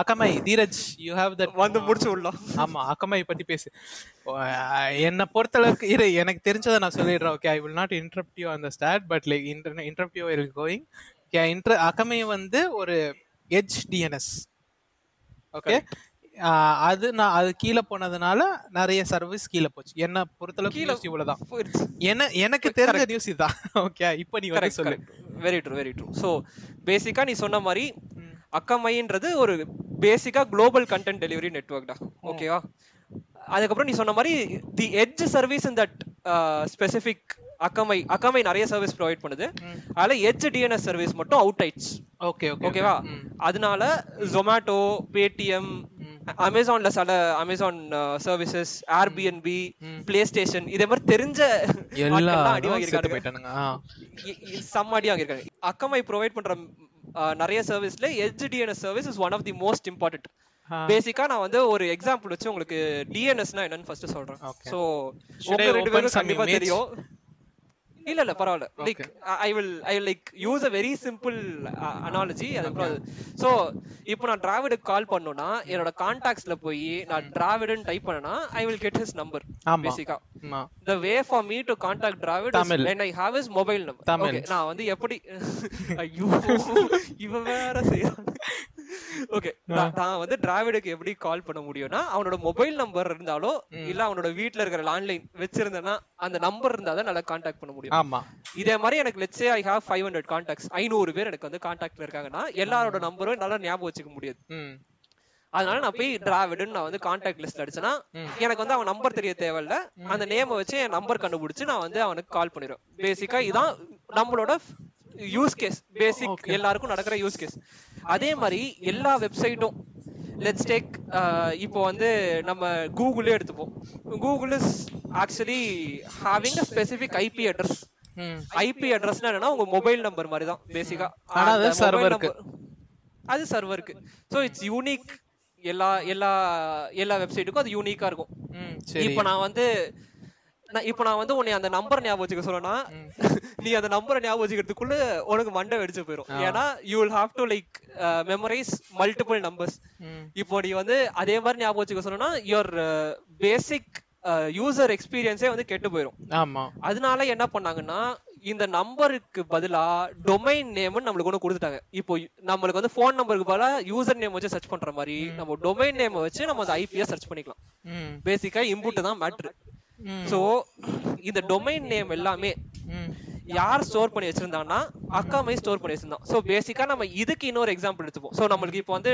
அக்கமை Dheeraj you have that வந்து முடிச்சு விடலாம். ஆமா அக்கமை பத்தி பேசு. என்னை பொறுத்தளவுக்கு இரு, எனக்கு தெரிஞ்சதை நான் சொல்லிடுறேன். Okay I will not interrupt you on the start, but like interrupt you is going. Okay Akamai வந்து ஒரு எட்ஜ் டிஎன்எஸ். ஓகே அது நான் அது கீழே போனதுனால நிறைய சர்வீஸ் கீழே போச்சு. என்ன பொறுத்தளவுக்கு இவ்வளவுதான் எனக்கு தெரிஞ்ச நியூஸ் இதுதான். ஓகே இப்போ நீ வர சொல்லு. Very true very true. So பேசிக்கா நீ சொன்ன மாதிரி அக்கமைன்றது ஒரு பேசிக்கா குளோபல் கண்டென்ட் டெலிவரி நெட்வொர்க்டா. ஓகேவா? அதுக்கப்புறம் நீ சொன்ன மாதிரி the edge service in that specific Akamai. Akamai நிறைய சர்வீஸ் ப்ரொவைட் பண்ணுது, அதில் எட்ஜ் டிஎன்எஸ் சர்வீஸ் மட்டும் அவுட் ஆயிடுச்சு. ஓகே ஓகேவா? அதனால ஜொமேட்டோ, பேடிஎம், அமேசான்ல சில Amazon services, Airbnb, PlayStation, இதே மாதிரி தெரிஞ்ச அடி வாங்கியிருக்காங்க, செம்ம அடி வாங்கியிருக்காங்க. அக்கமை ப்ரொவைட் பண்ற நிறைய சர்வீஸ்ல edge DNS service is one of the most important. பேசிக்கா நான் வந்து ஒரு எக்ஸாம்பிள் வச்சு உங்களுக்கு டிஎன்எஸ்னா என்னன்னு ஃபர்ஸ்ட் சொல்றேன். சோ உங்களுக்கு ரெண்டு பேரும் கண்டிப்பா தெரியும். இல்ல இல்ல பரவாயில்ல, like I will like use a very simple analogy. அதுக்கப்புறம் ஸோ இப்போ நான் டிராவிடுக்கு கால் பண்ணோம்னா என்னோட கான்டாக்ட்ஸ்ல போய் நான் டிராவிடுன்னு டைப் பண்ணனா I will get his number. பேசிக்கா the way for me to contact Dravid and I have his mobile number. Okay நான் வந்து எப்படி ஐயோ இவ வேற செய்யறான். ஓகே நான் வந்து டிராவிடுக்கு எப்படி கால் பண்ண முடியும்னா அவனோட மொபைல் நம்பர் இருந்தாலோ இல்ல அவனோட வீட்டுல இருக்கிற ஆன்லைன் வச்சிருந்தேன்னா அந்த நம்பர் இருந்தாதான் நல்லா கான்டாக்ட் பண்ண முடியும். ஆமா இதே மாதிரி எனக்கு let's say I have 500 contacts, 500 பேர் எனக்கு வந்து கான்டாக்ட்ல இருக்காங்கன்னா எல்லாரோட நம்பரும் நல்லா ஞாபகம் வச்சுக்க முடியாது. அதனால நான் போய் டிராவிடுன்னு நான் வந்து கான்டாக்ட் லிஸ்ட்ல அடிச்சேன்னா எனக்கு வந்து அவன் நம்பர் தெரிய தேவையில்ல, அந்த நேமை வச்சு என் நம்பர் கண்டுபிடிச்சு நான் வந்து அவனுக்கு கால் பண்ணிடுவேன். பேசிக்கா இதான் நம்மளோட யூஸ் கேஸ், பேசிக் எல்லாருக்கும் நடக்கிற யூஸ் கேஸ். அதே மாதிரி எல்லா வெப்சைட்டும் லெட்ஸ் டேக் இப்போ வந்து நம்ம கூகுளே எடுத்துப்போம். Google is actually having a specific IP address. IP அட்ரஸ்னா என்னன்னா உங்க மொபைல் நம்பர் மாதிரி தான் பேசிக்கா, அது சர்வருக்கு. ஸோ இட்ஸ் யூனிக், எல்லா எல்லா எல்லா வெப்சைட்டுக்கும் அது யூனிக்கா இருக்கும். இப்போ நான் வந்து உன்னை அந்த நம்பரை ஞாபகம் வச்சுக்க சொல்லனா நீ அந்த நம்பரை ஞாபகம் வச்சுக்கிறதுக்குள்ள உனக்கு மண்டை வெடிச்சு போயிடும். ஏன்னா you will have to like memorise multiple numbers. இப்போ நீ வந்து அதே மாதிரி ஞாபகம் வச்சுக்க சொல்லனா யுவர் பேசிக் யூசர் எக்ஸ்பீரியன்ஸே வந்து கெட்டு போயிடும். ஆமா அதனால என்ன பண்ணாங்கன்னா இந்த நம்பருக்கு பதிலா டொமைன் நேம்னு நம்மளுக்கு ஒண்ணு கொடுத்துட்டாங்க. இப்போ நம்மளுக்கு வந்து போன் நம்பருக்கு பதிலா யூசர் நேம் வச்சு சர்ச் பண்ற மாதிரி நம்ம டொமைன் நேம் வச்சு நம்ம அந்த ஐபியை சர்ச் பண்ணிக்கலாம். பேசிக்கா இன்புட் தான் மேட்ரு. சோ இந்த டொமைன் நேம் எல்லாமே யார் ஸ்டோர் பண்ணி வச்சிருந்தாங்கன்னா அக்கமை ஸ்டோர் பண்ணி வச்சிருந்தான். சோ பேசிக்கா நம்ம இதுக்கு இன்னொரு எக்ஸாம்பிள் எடுத்துப்போம். சோ நமக்கு இப்போ வந்து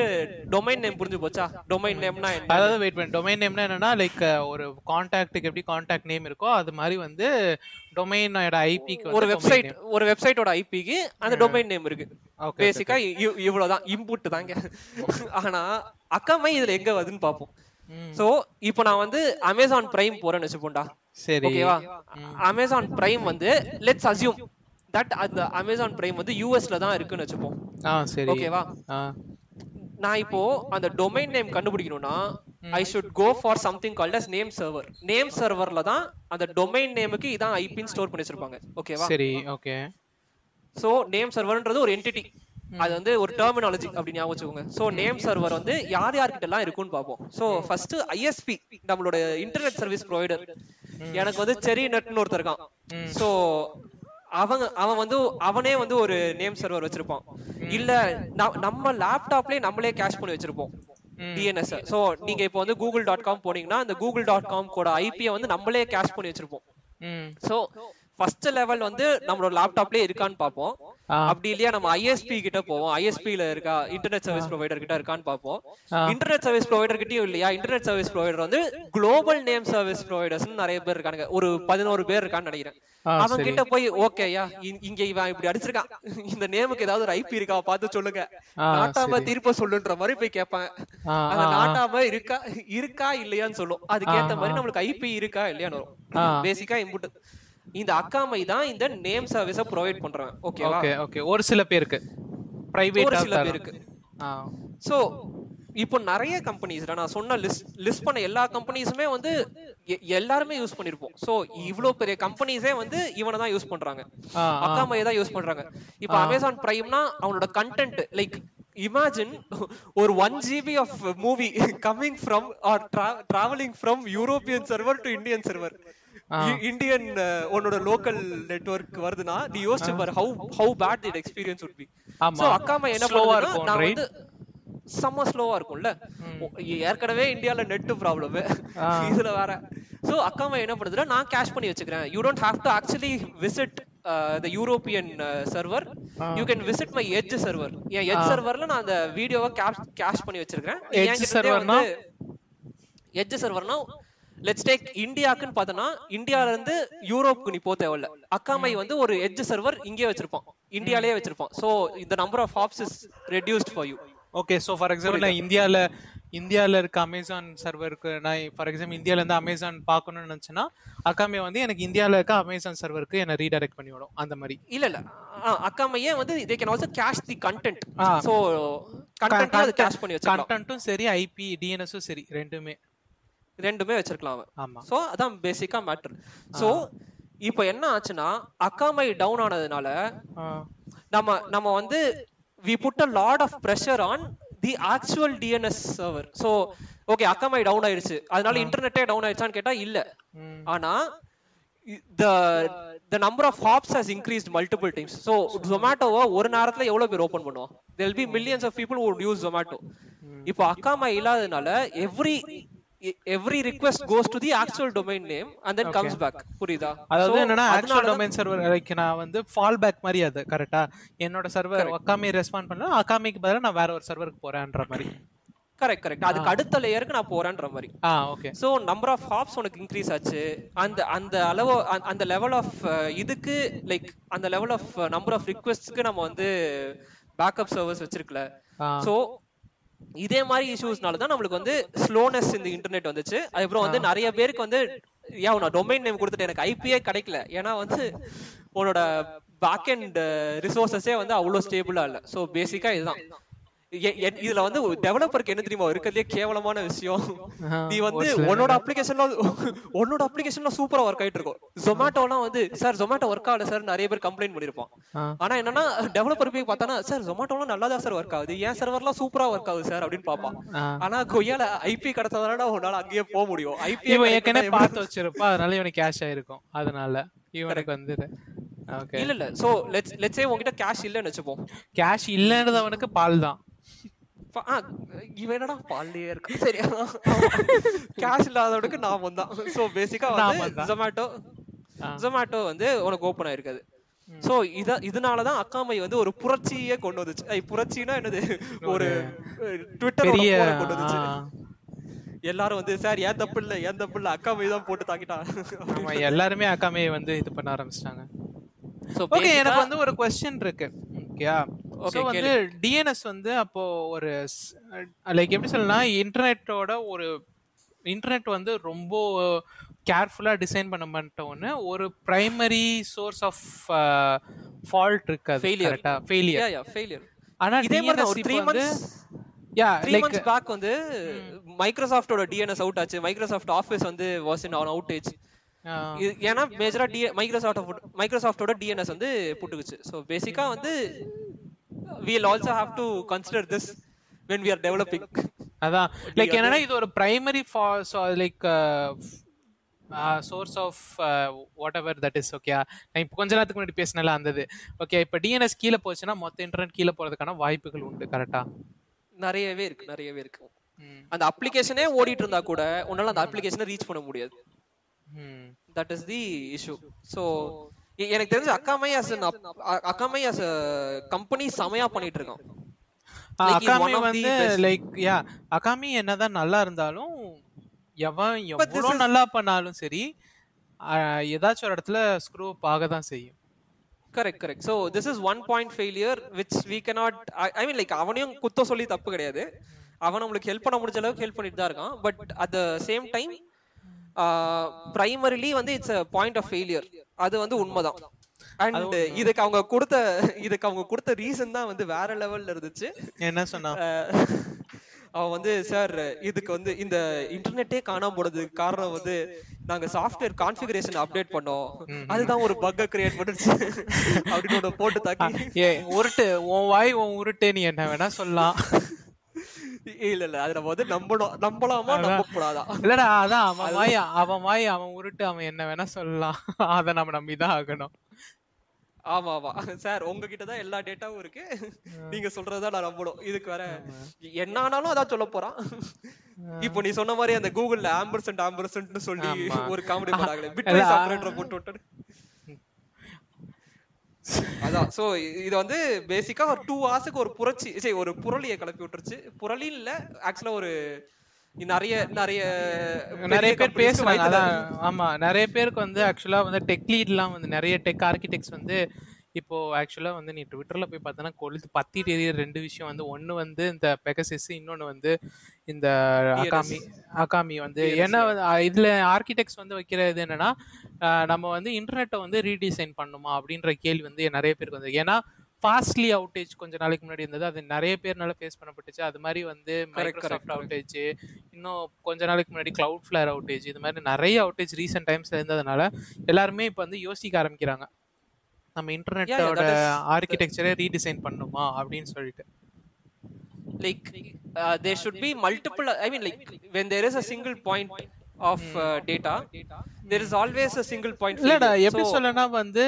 டொமைன் நேம் புரிஞ்சு போச்சா? டொமைன் நேம்னா என்ன? அதாவது வெயிட் பண்ணு, டொமைன் நேம்னா என்னன்னா லைக் ஒரு கான்டாக்ட்க்கு எப்படி கான்டாக்ட் நேம் இருக்கோ அது மாதிரி வந்து டொமைனோட ஐபிக்கு ஒரு வெப்சைட்டோட ஐபிக்கு அந்த டொமைன் நேம் இருக்கு. பேசிக்கா இவ்வளவுதான் இன்புட் தாங்க. ஆனா அக்கமை இதுல எங்க வருதுன்னு பாப்போம். சோ இப்போ நான் வந்து அமேசான் பிரைம் போறேன்னு வச்சுப்போண்டா. சரி ஓகேவா? அமேசான் பிரைம் வந்து லெட்ஸ் அஸ்யூம் தட் அந்த அமேசான் பிரைம் வந்து யூஎஸ்ல தான் இருக்குன்னு வச்சுப்போம். சரி ஓகேவா? நான் இப்போ அந்த டொமைன் நேம் கண்டுபிடிக்கணும்னா I should go for something called as name server. Name சர்வர்ல தான் அந்த டொமைன் நேமுக்கு இதான் ஐபின்னு ஸ்டோர் பண்ணி வச்சிருப்பாங்க. ஓகேவா? சரி ஓகே. சோ நேம் சர்வர்ன்றது ஒரு என்டிட்டி, அது வந்து ஒரு டெர்மினாலஜி அப்படி ஞாபகம் வச்சுக்கோங்க. சோ நேம் சர்வர் வந்து யார் யார்கிட்ட எல்லாம் இருக்குன்னு பார்ப்போம். சோ ஃபர்ஸ்ட் ஐஎஸ்பி, நம்மளோட இன்டர்நெட் சர்வீஸ் ப்ரொவைடர். எனக்கு வந்து செரி நெட்னு ஒருத்தர் இருக்கான். சோ அவனே வந்து ஒரு நேம் சர்வர் வச்சிருப்பான். இல்ல நம்ம லேப்டாப்லயே நம்மளே கேஷ் பண்ணி வச்சிருப்போம் டிஎன்எஸ். சோ நீங்க இப்போ வந்து google.com போனீங்கன்னா அந்த google.com கோட ஐபியை வந்து நம்மளே கேஷ் பண்ணி வச்சிருப்போம். சோ ஃபர்ஸ்ட் லெவல் வந்து நம்மளோட லேப்டாப்லயே இருக்கான்னு பார்ப்போம். அப்படி இல்லையா நம்ம ஐஎஸ்பி கிட்ட போவோம். ஐஎஸ்பில இருக்கா, இன்டர்நெட் சர்வீஸ் ப்ரொவைடர் கிட்ட இருக்கான்னு பார்ப்போம். இன்டர்நெட் சர்வீஸ் ப்ரொவைடர் கிட்டயும் இல்லையா, இன்டர்நெட் சர்வீஸ் ப்ரொவைடர் வந்து குளோபல் நேம் சர்வீஸ் ப்ரொவைடர்ஸ் நிறைய பேர் இருக்காங்க, ஒரு 11 பேர் இருக்கான்னு நினைக்கிறேன். அவங்க கிட்ட போய் ஓகேயா இங்க இவன் இப்படி அடிச்சிருக்கான், இந்த நேமுக்கு ஏதாவது ஒரு ஐபி இருக்கா பார்த்து சொல்லுங்க, நாட்டாம தீர்ப்ப சொல்லுன்ற மாதிரி போய் கேட்பாங்க. அந்த நாட்டாம இருக்கா இல்லையான்னு சொல்லும். அதுக்கேற்ற மாதிரி நம்மளுக்கு ஐபி இருக்கா இல்லையான்னு வரும். பேசிக்கா இன்புட் இந்த அக்காமை தான் இந்த நேம் சர்வீஸ ப்ரொவைட் பண்றாங்க. ஓகேவா? Okay okay. ஒரு சில பேருக்கு பிரைவேட், ஒரு சில பேருக்கு. சோ இப்போ நிறைய கம்பெனிஸ்டா நான் சொன்ன லிஸ்ட் பண்ண எல்லா கம்பெனிஸுமே வந்து எல்லாருமே யூஸ் பண்ணிருப்போம். சோ இவ்ளோ பெரிய கம்பெனிஸே வந்து இவனை தான் யூஸ் பண்றாங்க, அக்காமையை தான் யூஸ் பண்றாங்க. இப்போ அமேசான் பிரைம்னா அவனோட content like imagine or 1 GB of movie coming from or traveling from European server to Indian server. Indian onoda local network varudna you யோசிச்சு பாரு how bad the experience would be. So அக்காமா என்ன பண்ணுவாங்க, நான் வந்து சம ஸ்லோவா இருக்கும்ல, ஏற்கனவே இந்தியால நெட் ப்ராப்ளம் இதுல வேற. சோ அக்காமா என்ன பண்ணுதுன்னா, நான் கேஷ் பண்ணி வச்சுக்கிறேன், you don't have to actually visit the European server, you can visit my edge server. Yeah, edge serverல நான் அந்த வீடியோவை கேஷ் பண்ணி வச்சிருக்கேன். edge serverனா let's take இந்தியாக்குன்னு பார்த்தனா, இந்தியால இருந்து யூரோப்புக்கு நீ போதே இல்ல, அக்காமை வந்து ஒரு edge server இங்கே வச்சிருப்பான், இந்தியாலயே வச்சிருப்பான். so the number of hops is reduced for you. okay, so for example நான் இந்தியால இருக்க அமேசான் சர்வருக்கு, நான் ஃபார் எக்ஸாம்பிள் இந்தியால இருந்து அமேசான் பார்க்கணும்னு நினைச்சேன்னா, அக்காமையை வந்து எனக்கு இந்தியால இருக்க அமேசான் சர்வருக்கு என்ன ரீடைரக்ட் பண்ணி விடும் அந்த மாதிரி. இல்ல அக்காமையே வந்து they can also cache the content. so content-ஐ அது கேஷ் பண்ணி வச்சிருக்கலாம். content-ம் சரி, ஐபி டிஎன்எஸ்-உம் சரி, ரெண்டுமே வச்சிருக்கலாம். ஆமா, சோ அதான் பேசிக்கா மேட்டர். சோ இப்போ என்ன ஆச்சுன்னா, அக்காமை டவுன் ஆனதுனால நம்ம வந்து we put a lot of pressure on the actual DNS server. so okay, akamai down airuchu, adanalu internet e down airuchaan ketta illa, ana the number of hops has increased multiple times. so Zomato oru narathla evlo per open pannuvom, there will be millions of people who would use Zomato. ipo akamai illadanaala every request goes to the actual domain name and then comes back. புரியுதா? அதாவது என்னன்னா, actual domain server like நான் வந்து fallback மாதிரி அது கரெக்ட்டா, என்னோட server அக்காமே respond பண்ணா அக்காமேக்கு பதிலா நான் வேற ஒரு சர்வருக்கு போறேன்ற மாதிரி. கரெக்ட் அதுக்கு அடுத்த லேயருக்கு நான் போறேன்ற மாதிரி. Okay, so number of hops உங்களுக்கு இன்கிரீஸ் ஆச்சு, அந்த அளவு அந்த லெவல் ஆஃப் இதுக்கு லைக் அந்த லெவல் ஆஃப் நம்பர் ஆஃப் ரிக்வெஸ்ட்ஸ்க்கு நம்ம வந்து பேக்கப் சர்வர்ஸ் வச்சிருக்கல. சோ இதே மாதிரி இஷ்யூஸ்னால தான் நமக்கு வந்து ஸ்லோனஸ் இந்த இன்டர்நெட் வந்துச்சு. அதுக்கப்புறம் வந்து நிறைய பேருக்கு வந்து ஏன் நான் டொமைன் நேம் கொடுத்துட்டு எனக்கு ஐபியே கிடைக்கல, ஏன்னா வந்து உன்னோட பேக் அண்ட் ரிசோர்ஸஸே வந்து அவ்வளோ ஸ்டேபிளா இல்லை. ஸோ பேசிக்கா இதுதான். இதுல வந்து டெவலப்பருக்கு என்ன தெரியுமா இருக்கிறதுலே கேவலமான விஷயம், நீ வந்து உன்னோட அப்ளிகேஷன்ல சூப்பரா ஒர்க் ஆயிட்டு இருக்கும், ஜொமேட்டோலாம் வந்து சார் ஜொமேட்டோ ஒர்க் ஆகல சார் நிறைய பேர் கம்ப்ளைண்ட் பண்ணிருப்பான். ஆனா என்னன்னா டெவலப்பர் போய் பார்த்தானா, சார் ஜொமேட்டோலாம் நல்லாதான் சார் ஒர்க் ஆகுது, ஏன் சர்வர்லாம் சூப்பரா ஒர்க் ஆகுது சார் அப்படின்னு பாப்பான். ஆனா கொய்யால ஐபி கிடைச்சதுனால உன்னால அங்கேயே போக முடியும், ஐபி ஏற்கனவே பார்த்து வச்சிருப்பா, அதனால இவனுக்கு கேஷ் ஆயிருக்கும், அதனால இவனுக்கு வந்து இல்ல. சோ லெட்ஸ் சே உன்கிட்ட கேஷ் இல்லன்னு வெச்சுப்போம், கேஷ் இல்லன்றதவனுக்கு பால் தான். இவன் என்னடா பால்லையே இருக்கு, சரியா? கேஷ் இல்லாதவனுக்கு நாம தான். சோ பேசிக்கா வந்து ஜொமேட்டோ வந்து உனக்கு ஓபன் ஆயிருக்காது. சோ இதனாலதான் அக்காமை வந்து ஒரு புரட்சியே கொண்டு வந்துச்சு. புரட்சினா என்னது, ஒரு ட்விட்டர் கொண்டு வந்துச்சு. எல்லாரும் வந்து சார் ஏன் தப்பு இல்ல ஏன் தப்பு இல்ல அக்காமை தான் போட்டு தாக்கிட்டான், எல்லாருமே அக்காமையை வந்து இது பண்ண ஆரம்பிச்சிட்டாங்க. ஓகே, எனக்கு வந்து ஒரு क्वेश्चन இருக்கு. ஓகேயா, சோ வந்து DNS வந்து அப்போ ஒரு லைக் எப்படி சொல்லலாம், இன்டர்நெட் வந்து ரொம்ப கேர்ஃபுல்லா டிசைன் பண்ண மாட்டேன்னு ஒரு பிரைமரி சோர்ஸ் ஆஃப் ஃபால்ட் இருக்கு, அது கரெக்ட்டா ஃபெயிலியர். ஆனா இதே மாதிரி ஒரு 3 मंथ्स யா லைக் பேக் வந்து மைக்ரோசாஃப்ட்டோட DNS அவுட் ஆச்சு, மைக்ரோசாஃப்ட் ஆபீஸ் வந்து வாஸ் இன் ஆன் அவுட்டேஜ். ஏன்னா மேஜரா மைக்ரோசாஃப்டோட டிஎன்எஸ் வந்து புட்டுக்குச்சு. ஸோ பேசிக்கா வந்து we will also have to consider this when we are developing. அதான் லைக் என்னன்னா இது ஒரு primary like source of whatever that is. Okay, நான் இப்போ கொஞ்ச நேரத்துக்கு முன்னாடி பேசினால அந்தது. ஓகே, இப்போ டிஎன்எஸ் கீழே போச்சுன்னா மொத்த இன்டர்நெட் கீழே போறதுக்கான வாய்ப்புகள் உண்டு, கரெக்டா? நிறையவே இருக்கு. அந்த அப்ளிகேஷனே ஓடிட்டு இருந்தா கூட உன்னால அந்த அப்ளிகேஷனை ரீச் பண்ண முடியாது. That is the issue. So எனக்கு தெரிஞ்சு அக்காமை as a company சமையா பண்ணிட்டு இருக்கான். அக்காமை வந்து லைக் யா அக்காமை என்னதான் நல்லா இருந்தாலும் எவ்வளவு நல்லா பண்ணாலும் சரி ஏதாச்சும் ஒரு இடத்துல ஸ்க்ரூ ஆக தான் செய்யும். correct. So this is one point failure which we cannot, I mean like அவனையும் குத்த சொல்லி தப்பு கிடையாது, அவன் உங்களுக்கு ஹெல்ப் பண்ண முடிஞ்ச அளவுக்கு ஹெல்ப் பண்ணிட்டு தான் இருக்கான். But at the same time primarily வந்து it's a point of failure. அது வந்து உண்மைதான். and இதுக்கு அவங்க கொடுத்த ரீசன் தான் வந்து வேற லெவல்ல இருந்துச்சு. என்ன சொன்னா அவன் வந்து சார் இதுக்கு வந்து இந்த இன்டர்நெட்டே காணாம போனதுக்கு காரணம் வந்து நாங்க சாஃப்ட்வேர் கான்ஃபிகரேஷன் அப்டேட் பண்ணோம், அதுதான் ஒரு பக்கை கிரியேட் பண்ணுச்சு அப்படின்னு போட்டு தாக்கி உருட்டு உன் வாய் உன் உருட்டு நீ என்ன வேணா சொல்லலாம். இல்ல இல்ல அது நம்ம வந்து நம்பலாமா நம்பக்கூடாதா? இல்லடா அதான் அவன் வாய் அவன் உருட்டு அவன் என்ன வேணா சொல்லலாம், அதை நம்ம நம்பிதான் ஆகணும். ஆமா ஆமா சார் உங்ககிட்டதான் எல்லா டேட்டாவும் இருக்கு, நீங்க சொல்றதுதான் நான் நம்பணும். இதுக்கு வேற என்ன ஆனாலும் அதான் சொல்ல போறான். இப்போ நீ சொன்ன மாதிரி அந்த கூகுள்ல ஆம்பர்சன்ட் ஆம்பர்சன்ட்னு சொல்லி ஒரு காமெடி பண்ணாங்களே பிட் ரேட் ஆபரேட்டர் போட்டு விட்டாரு. அதான் சோ இது வந்து பேசிக்கா ஒரு 2 ஹவர்ஸ்க்கு ஒரு புரட்சி, சரி ஒரு புரளியை கிளப்பி விட்டுருச்சு. புரளி இல்ல ஆக்சுவலா ஒரு நிறைய நிறைய நிறைய பேர் பேசுவாங்க. அதான் ஆமா நிறைய பேருக்கு வந்து ஆக்சுவலா வந்து டெக் லீட்லாம் வந்து நிறைய டெக் ஆர்கிடெக்ட்ஸ் வந்து இப்போ ஆக்சுவலா வந்து நீ ட்விட்டர்ல போய் பார்த்தோன்னா கொளுத்து பத்திட்டு எரிய ரெண்டு விஷயம் வந்து, ஒன்னு வந்து இந்த பெகசிஸ், இன்னொன்னு வந்து இந்த அகாமி வந்து. ஏன்னா இதுல ஆர்கிடெக்ட்ஸ் வந்து வைக்கிறது என்னன்னா நம்ம வந்து இன்டர்நெட்டை வந்து ரீடிசைன் பண்ணுமா அப்படின்ற கேள்வி வந்து நிறைய பேருக்கு வந்து. ஏன்னா ஃபாஸ்ட்லி அவுட்டேஜ் கொஞ்சம் நாளைக்கு முன்னாடி இருந்தது, அது நிறைய பேர்னால ஃபேஸ் பண்ணப்பட்டுச்சு. அது மாதிரி வந்து மைக்ரோசாஃப்ட் அவுட்டேஜ், இன்னும் கொஞ்ச நாளைக்கு முன்னாடி கிளவுட் ஃபிளேர் அவுட்டேஜ், இது மாதிரி நிறைய அவுட்டேஜ் ரீசெண்ட் டைம்ஸ்ல இருந்ததுனால எல்லாருமே இப்போ வந்து யோசிக்க ஆரம்பிக்கிறாங்க நம்ம இன்டர்நெட்டோட ஆர்கிடெக்சரை ரீடிசைன் பண்ணுமா அப்படின்னு சொல்லிட்டு. Like there should be multiple, I mean like when there is a single point of data there is always a single point. இல்லடா எப்படி சொல்லனா வந்து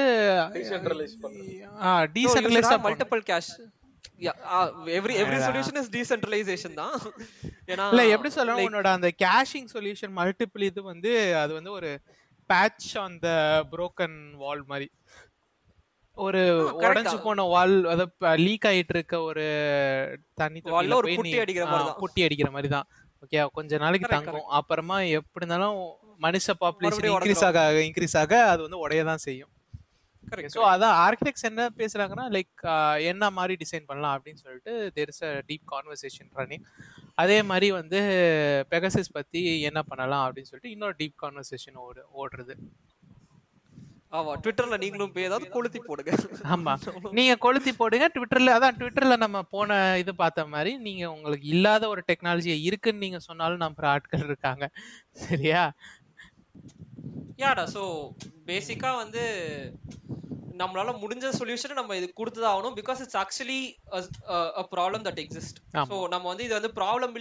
decentralize பண்ணனும். Decentralize multiple cache. Every solution is decentralization தான். ஏனா இல்ல எப்படி சொல்லணும் உன்னோட அந்த caching solution multiple இது வந்து அது வந்து ஒரு patch on the broken wall மாதிரி, ஒரு உடைஞ்சு போன வால், அத லீக் ஆயிட்டு இருக்க ஒரு தண்ணி வால்ல ஒரு குட்டி அடிக்கிற மாதிரி தான், குட்டி அடிக்கிற மாதிரி தான். ஓகே கொஞ்ச நாளைக்கு தங்கும், அப்புறமா எப்படி இருந்தாலும் மனுஷ பாப்புலேஷன் இன்க்ரீஸ் ஆக அது வந்து உடையதான் செய்யும். சோ அதான் ஆர்கிடெக்ட்ஸ் என்ன பேசுறாங்கன்னா லைக் என்ன மாதிரி டிசைன் பண்ணலாம் அப்படின்னு சொல்லிட்டு there is a deep conversation running. அதே மாதிரி வந்து பெகசிஸ் பத்தி என்ன பண்ணலாம் அப்படின்னு சொல்லிட்டு இன்னொரு டீப் கான்வர்சேஷன் ஓடுறது. ஆமா ட்விட்டர்ல நீங்களும் போய் ஏதாவது கொளுத்தி போடுங்க. ஆமா நீங்க கொளுத்தி போடுங்க ட்விட்டர்ல. அதான் ட்விட்டர்ல நம்ம போன இது பார்த்த மாதிரி நீங்க உங்களுக்கு இல்லாத ஒரு டெக்னாலஜி இருக்குன்னு நீங்க சொன்னாலும் நம்ம ஆட்கள் இருக்காங்க சரியா யாடா. சோ பேசிக்கா வந்து நம்மளால முடிஞ்ச சொல்யூஷனை நம்ம இது கொடுத்துதான் ஆகணும், because it's actually a problem that exists. So நம்ம வந்து இது வந்து ப்ராப்ளம்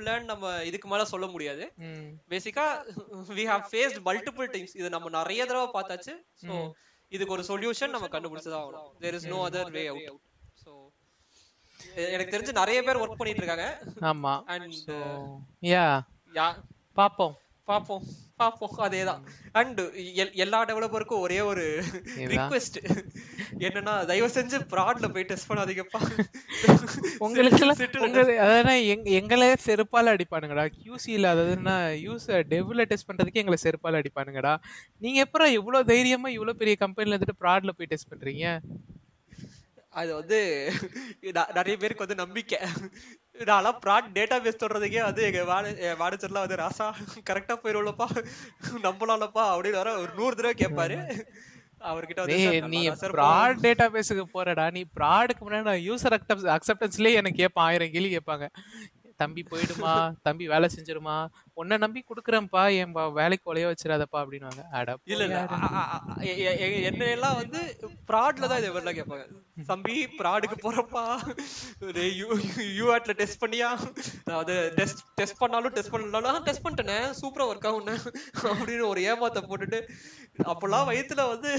இல்லன்னு நம்ம இதுக்கு மேல சொல்ல முடியாது. பேசிக்கா we have faced multiple times, இது நம்ம நிறைய தடவை பார்த்தாச்சு. சோ இதுக்கு ஒரு சொல்யூஷன் நம்ம கண்டுபிடிச்சதான் ஆகணும், there is no other way out. So எனக்கு தெரிஞ்சு நிறைய பேர் வர்க் பண்ணிட்டு இருக்காங்க. ஆமா and பாப்போம் அதேதான். அண்ட் எல்லா டெவலப்பருக்கும் ஒரே ஒரு ரிக்வெஸ்ட் என்னன்னா தயவு செஞ்சு பிராட்ல போய் டெஸ்ட் பண்ணாதீங்கப்பா. உங்களுக்கு அதாவது எங்களே செருப்பால அடிப்பானுங்கடா, QC-ல அதாவதுன்னா யூசர் டெவ்ல டெஸ்ட் பண்றதுக்கு எங்களை செருப்பால அடிப்பானுங்கடா. நீங்க எப்பறம் இவ்வளவு தைரியமா இவ்வளவு பெரிய கம்பெனில இருந்துட்டு பிராட்ல போய் டெஸ்ட் பண்றீங்க? அது வந்து நிறைய பேருக்கு வந்து நம்பிக்கை. நான்லாம் ப்ராட் டேட்டா பேஸ் தொடர்றதுக்கே வந்து எங்கள் மேனேஜர்லாம் வந்து ராசா கரெக்டாக போயிடும்லப்பா நம்பலாம்லப்பா அப்படின்னு வர ஒரு 100 தடவை கேட்பாரு. அவர்கிட்ட வந்து நீ ப்ராட் டேட்டா பேஸுக்கு போறடா, நீ ப்ராடுக்கு முன்னாடி நான் யூசர் அக்செப்டன்ஸ்லேயே எனக்கு கேட்பேன் 1000 கேள்வி கேட்பாங்க. தம்பி போயிடுமா, தம்பி வேலை செஞ்சிருமா, உன்னை நம்பி குடுக்குறேன்ப்பா, என் வேலைக்கு ஒலைய வச்சிடாதப்பா அப்படின்னு. என்ன எல்லாம் வந்து பிராட்ல தான் இது வரலாம் கேட்பாங்க. தம்பி பிராடுக்கு போறப்பா, யூஆட்ல டெஸ்ட் பண்ணியா? அதாவது டெஸ்ட் பண்ணாலும் டெஸ்ட் பண்ணிட்டேனே, சூப்பரா ஒர்க் ஆகுன்னு அப்படின்னு ஒரு ஏமாத்த போட்டுட்டு அப்பெல்லாம் வயிற்றுல வந்து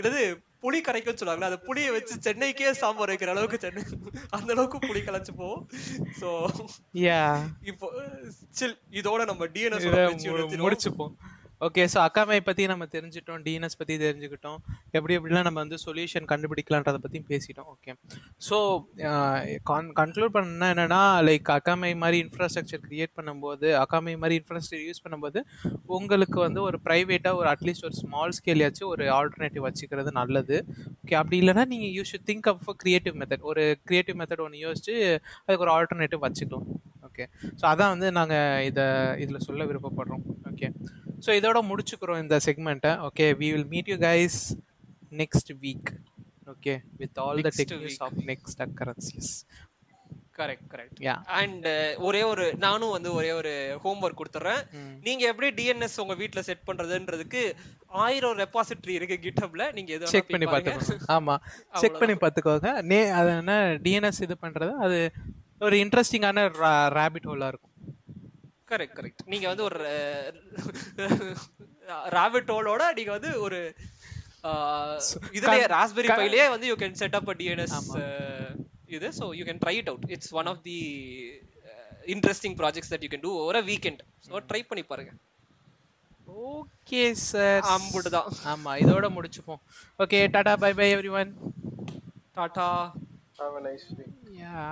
இது புளி கரைக்கும் சொல்லுவாங்களே, அந்த புளியை வச்சு சென்னைக்கே சாம்பார் வைக்கிற அளவுக்கு சென்னை அந்த அளவுக்கு புளி கரைச்சு போவோம். சோ இப்போ இதோட நம்ம டிஎன்எஸ் முடிச்சுப்போம். ஓகே சோ அகாமை பத்தி நம்ம தெரிஞ்சிட்டோம், டிஎன்எஸ் பத்தி தெரிஞ்சுக்கிட்டோம், எப்படிலாம் நம்ம வந்து சொல்யூஷன் கண்டுபிடிக்கலான்றத பத்தி பேசிட்டோம். ஓகே சோ கன்க்ளூட் பண்ணா என்னன்னா லைக் அகாமை மாதிரி இன்ஃப்ராஸ்ட்ரக்சர் கிரியேட் பண்ணும்போது, அகாமை மாதிரி இன்ஃப்ராஸ்ட்ரக்சர் யூஸ் பண்ணும்போது உங்களுக்கு வந்து ஒரு பிரைவேட்டா ஒரு அட்லீஸ்ட் ஒரு ஸ்மால் ஸ்கேலையாச்சும் ஒரு ஆல்டர்னேட்டிவ் வச்சுக்கிறது நல்லது. ஓகே அப்படி இல்லைன்னா நீங்க you should think up for creative method, ஒரு கிரியேட்டிவ் மெத்தட் ஒன்று யோசிச்சு அதுக்கு ஒரு ஆல்டர்னேட்டிவ் வச்சுக்கலாம். ஓகே ஸோ அதான் வந்து நாங்கள் இதில் சொல்ல விருப்பப்படுறோம். ஓகே ஸோ இதோட முடிச்சுக்கிறோம் இந்த செக்மெண்ட்டை. Okay we will meet you guys next week. Okay with all the tech news of next occurrences. Correct correct. And ஒரே ஒரு நானும் வந்து ஒரே ஒரு ஹோம் ஒர்க் கொடுத்துறேன். நீங்க எப்படி டிஎன்எஸ் உங்க வீட்ல செட் பண்றதுன்றதுக்கு 1000 ரெபாசிட்டரி இருக்கு கிட்ஹப்ல, நீங்க எது செக் பண்ணி பாத்துக்கோங்க. ஆமா, செக் பண்ணி பாத்துக்கோங்க. நே அதனா டிஎன்எஸ் இது பண்றது அது ஒரு இன்ட்ரஸ்டிங்கான ராபிட் ஹோலா இருக்கும். Correct correct. நீங்க வந்து ஒரு ராபிட் ஹோலோட நீங்க வந்து ஒரு இதுலயே ராஸ்பெரி பைலயே வந்து you can set up a DNS இது, so you can try it out. It's one of the interesting projects that you can do over a weekend. So try பண்ணி பாருங்க. Okay sir. அம்புடுதா. ஆமா, இதோட முடிச்சுப்போம். Okay, tata, bye bye everyone. Tata. Have a nice day. Yeah.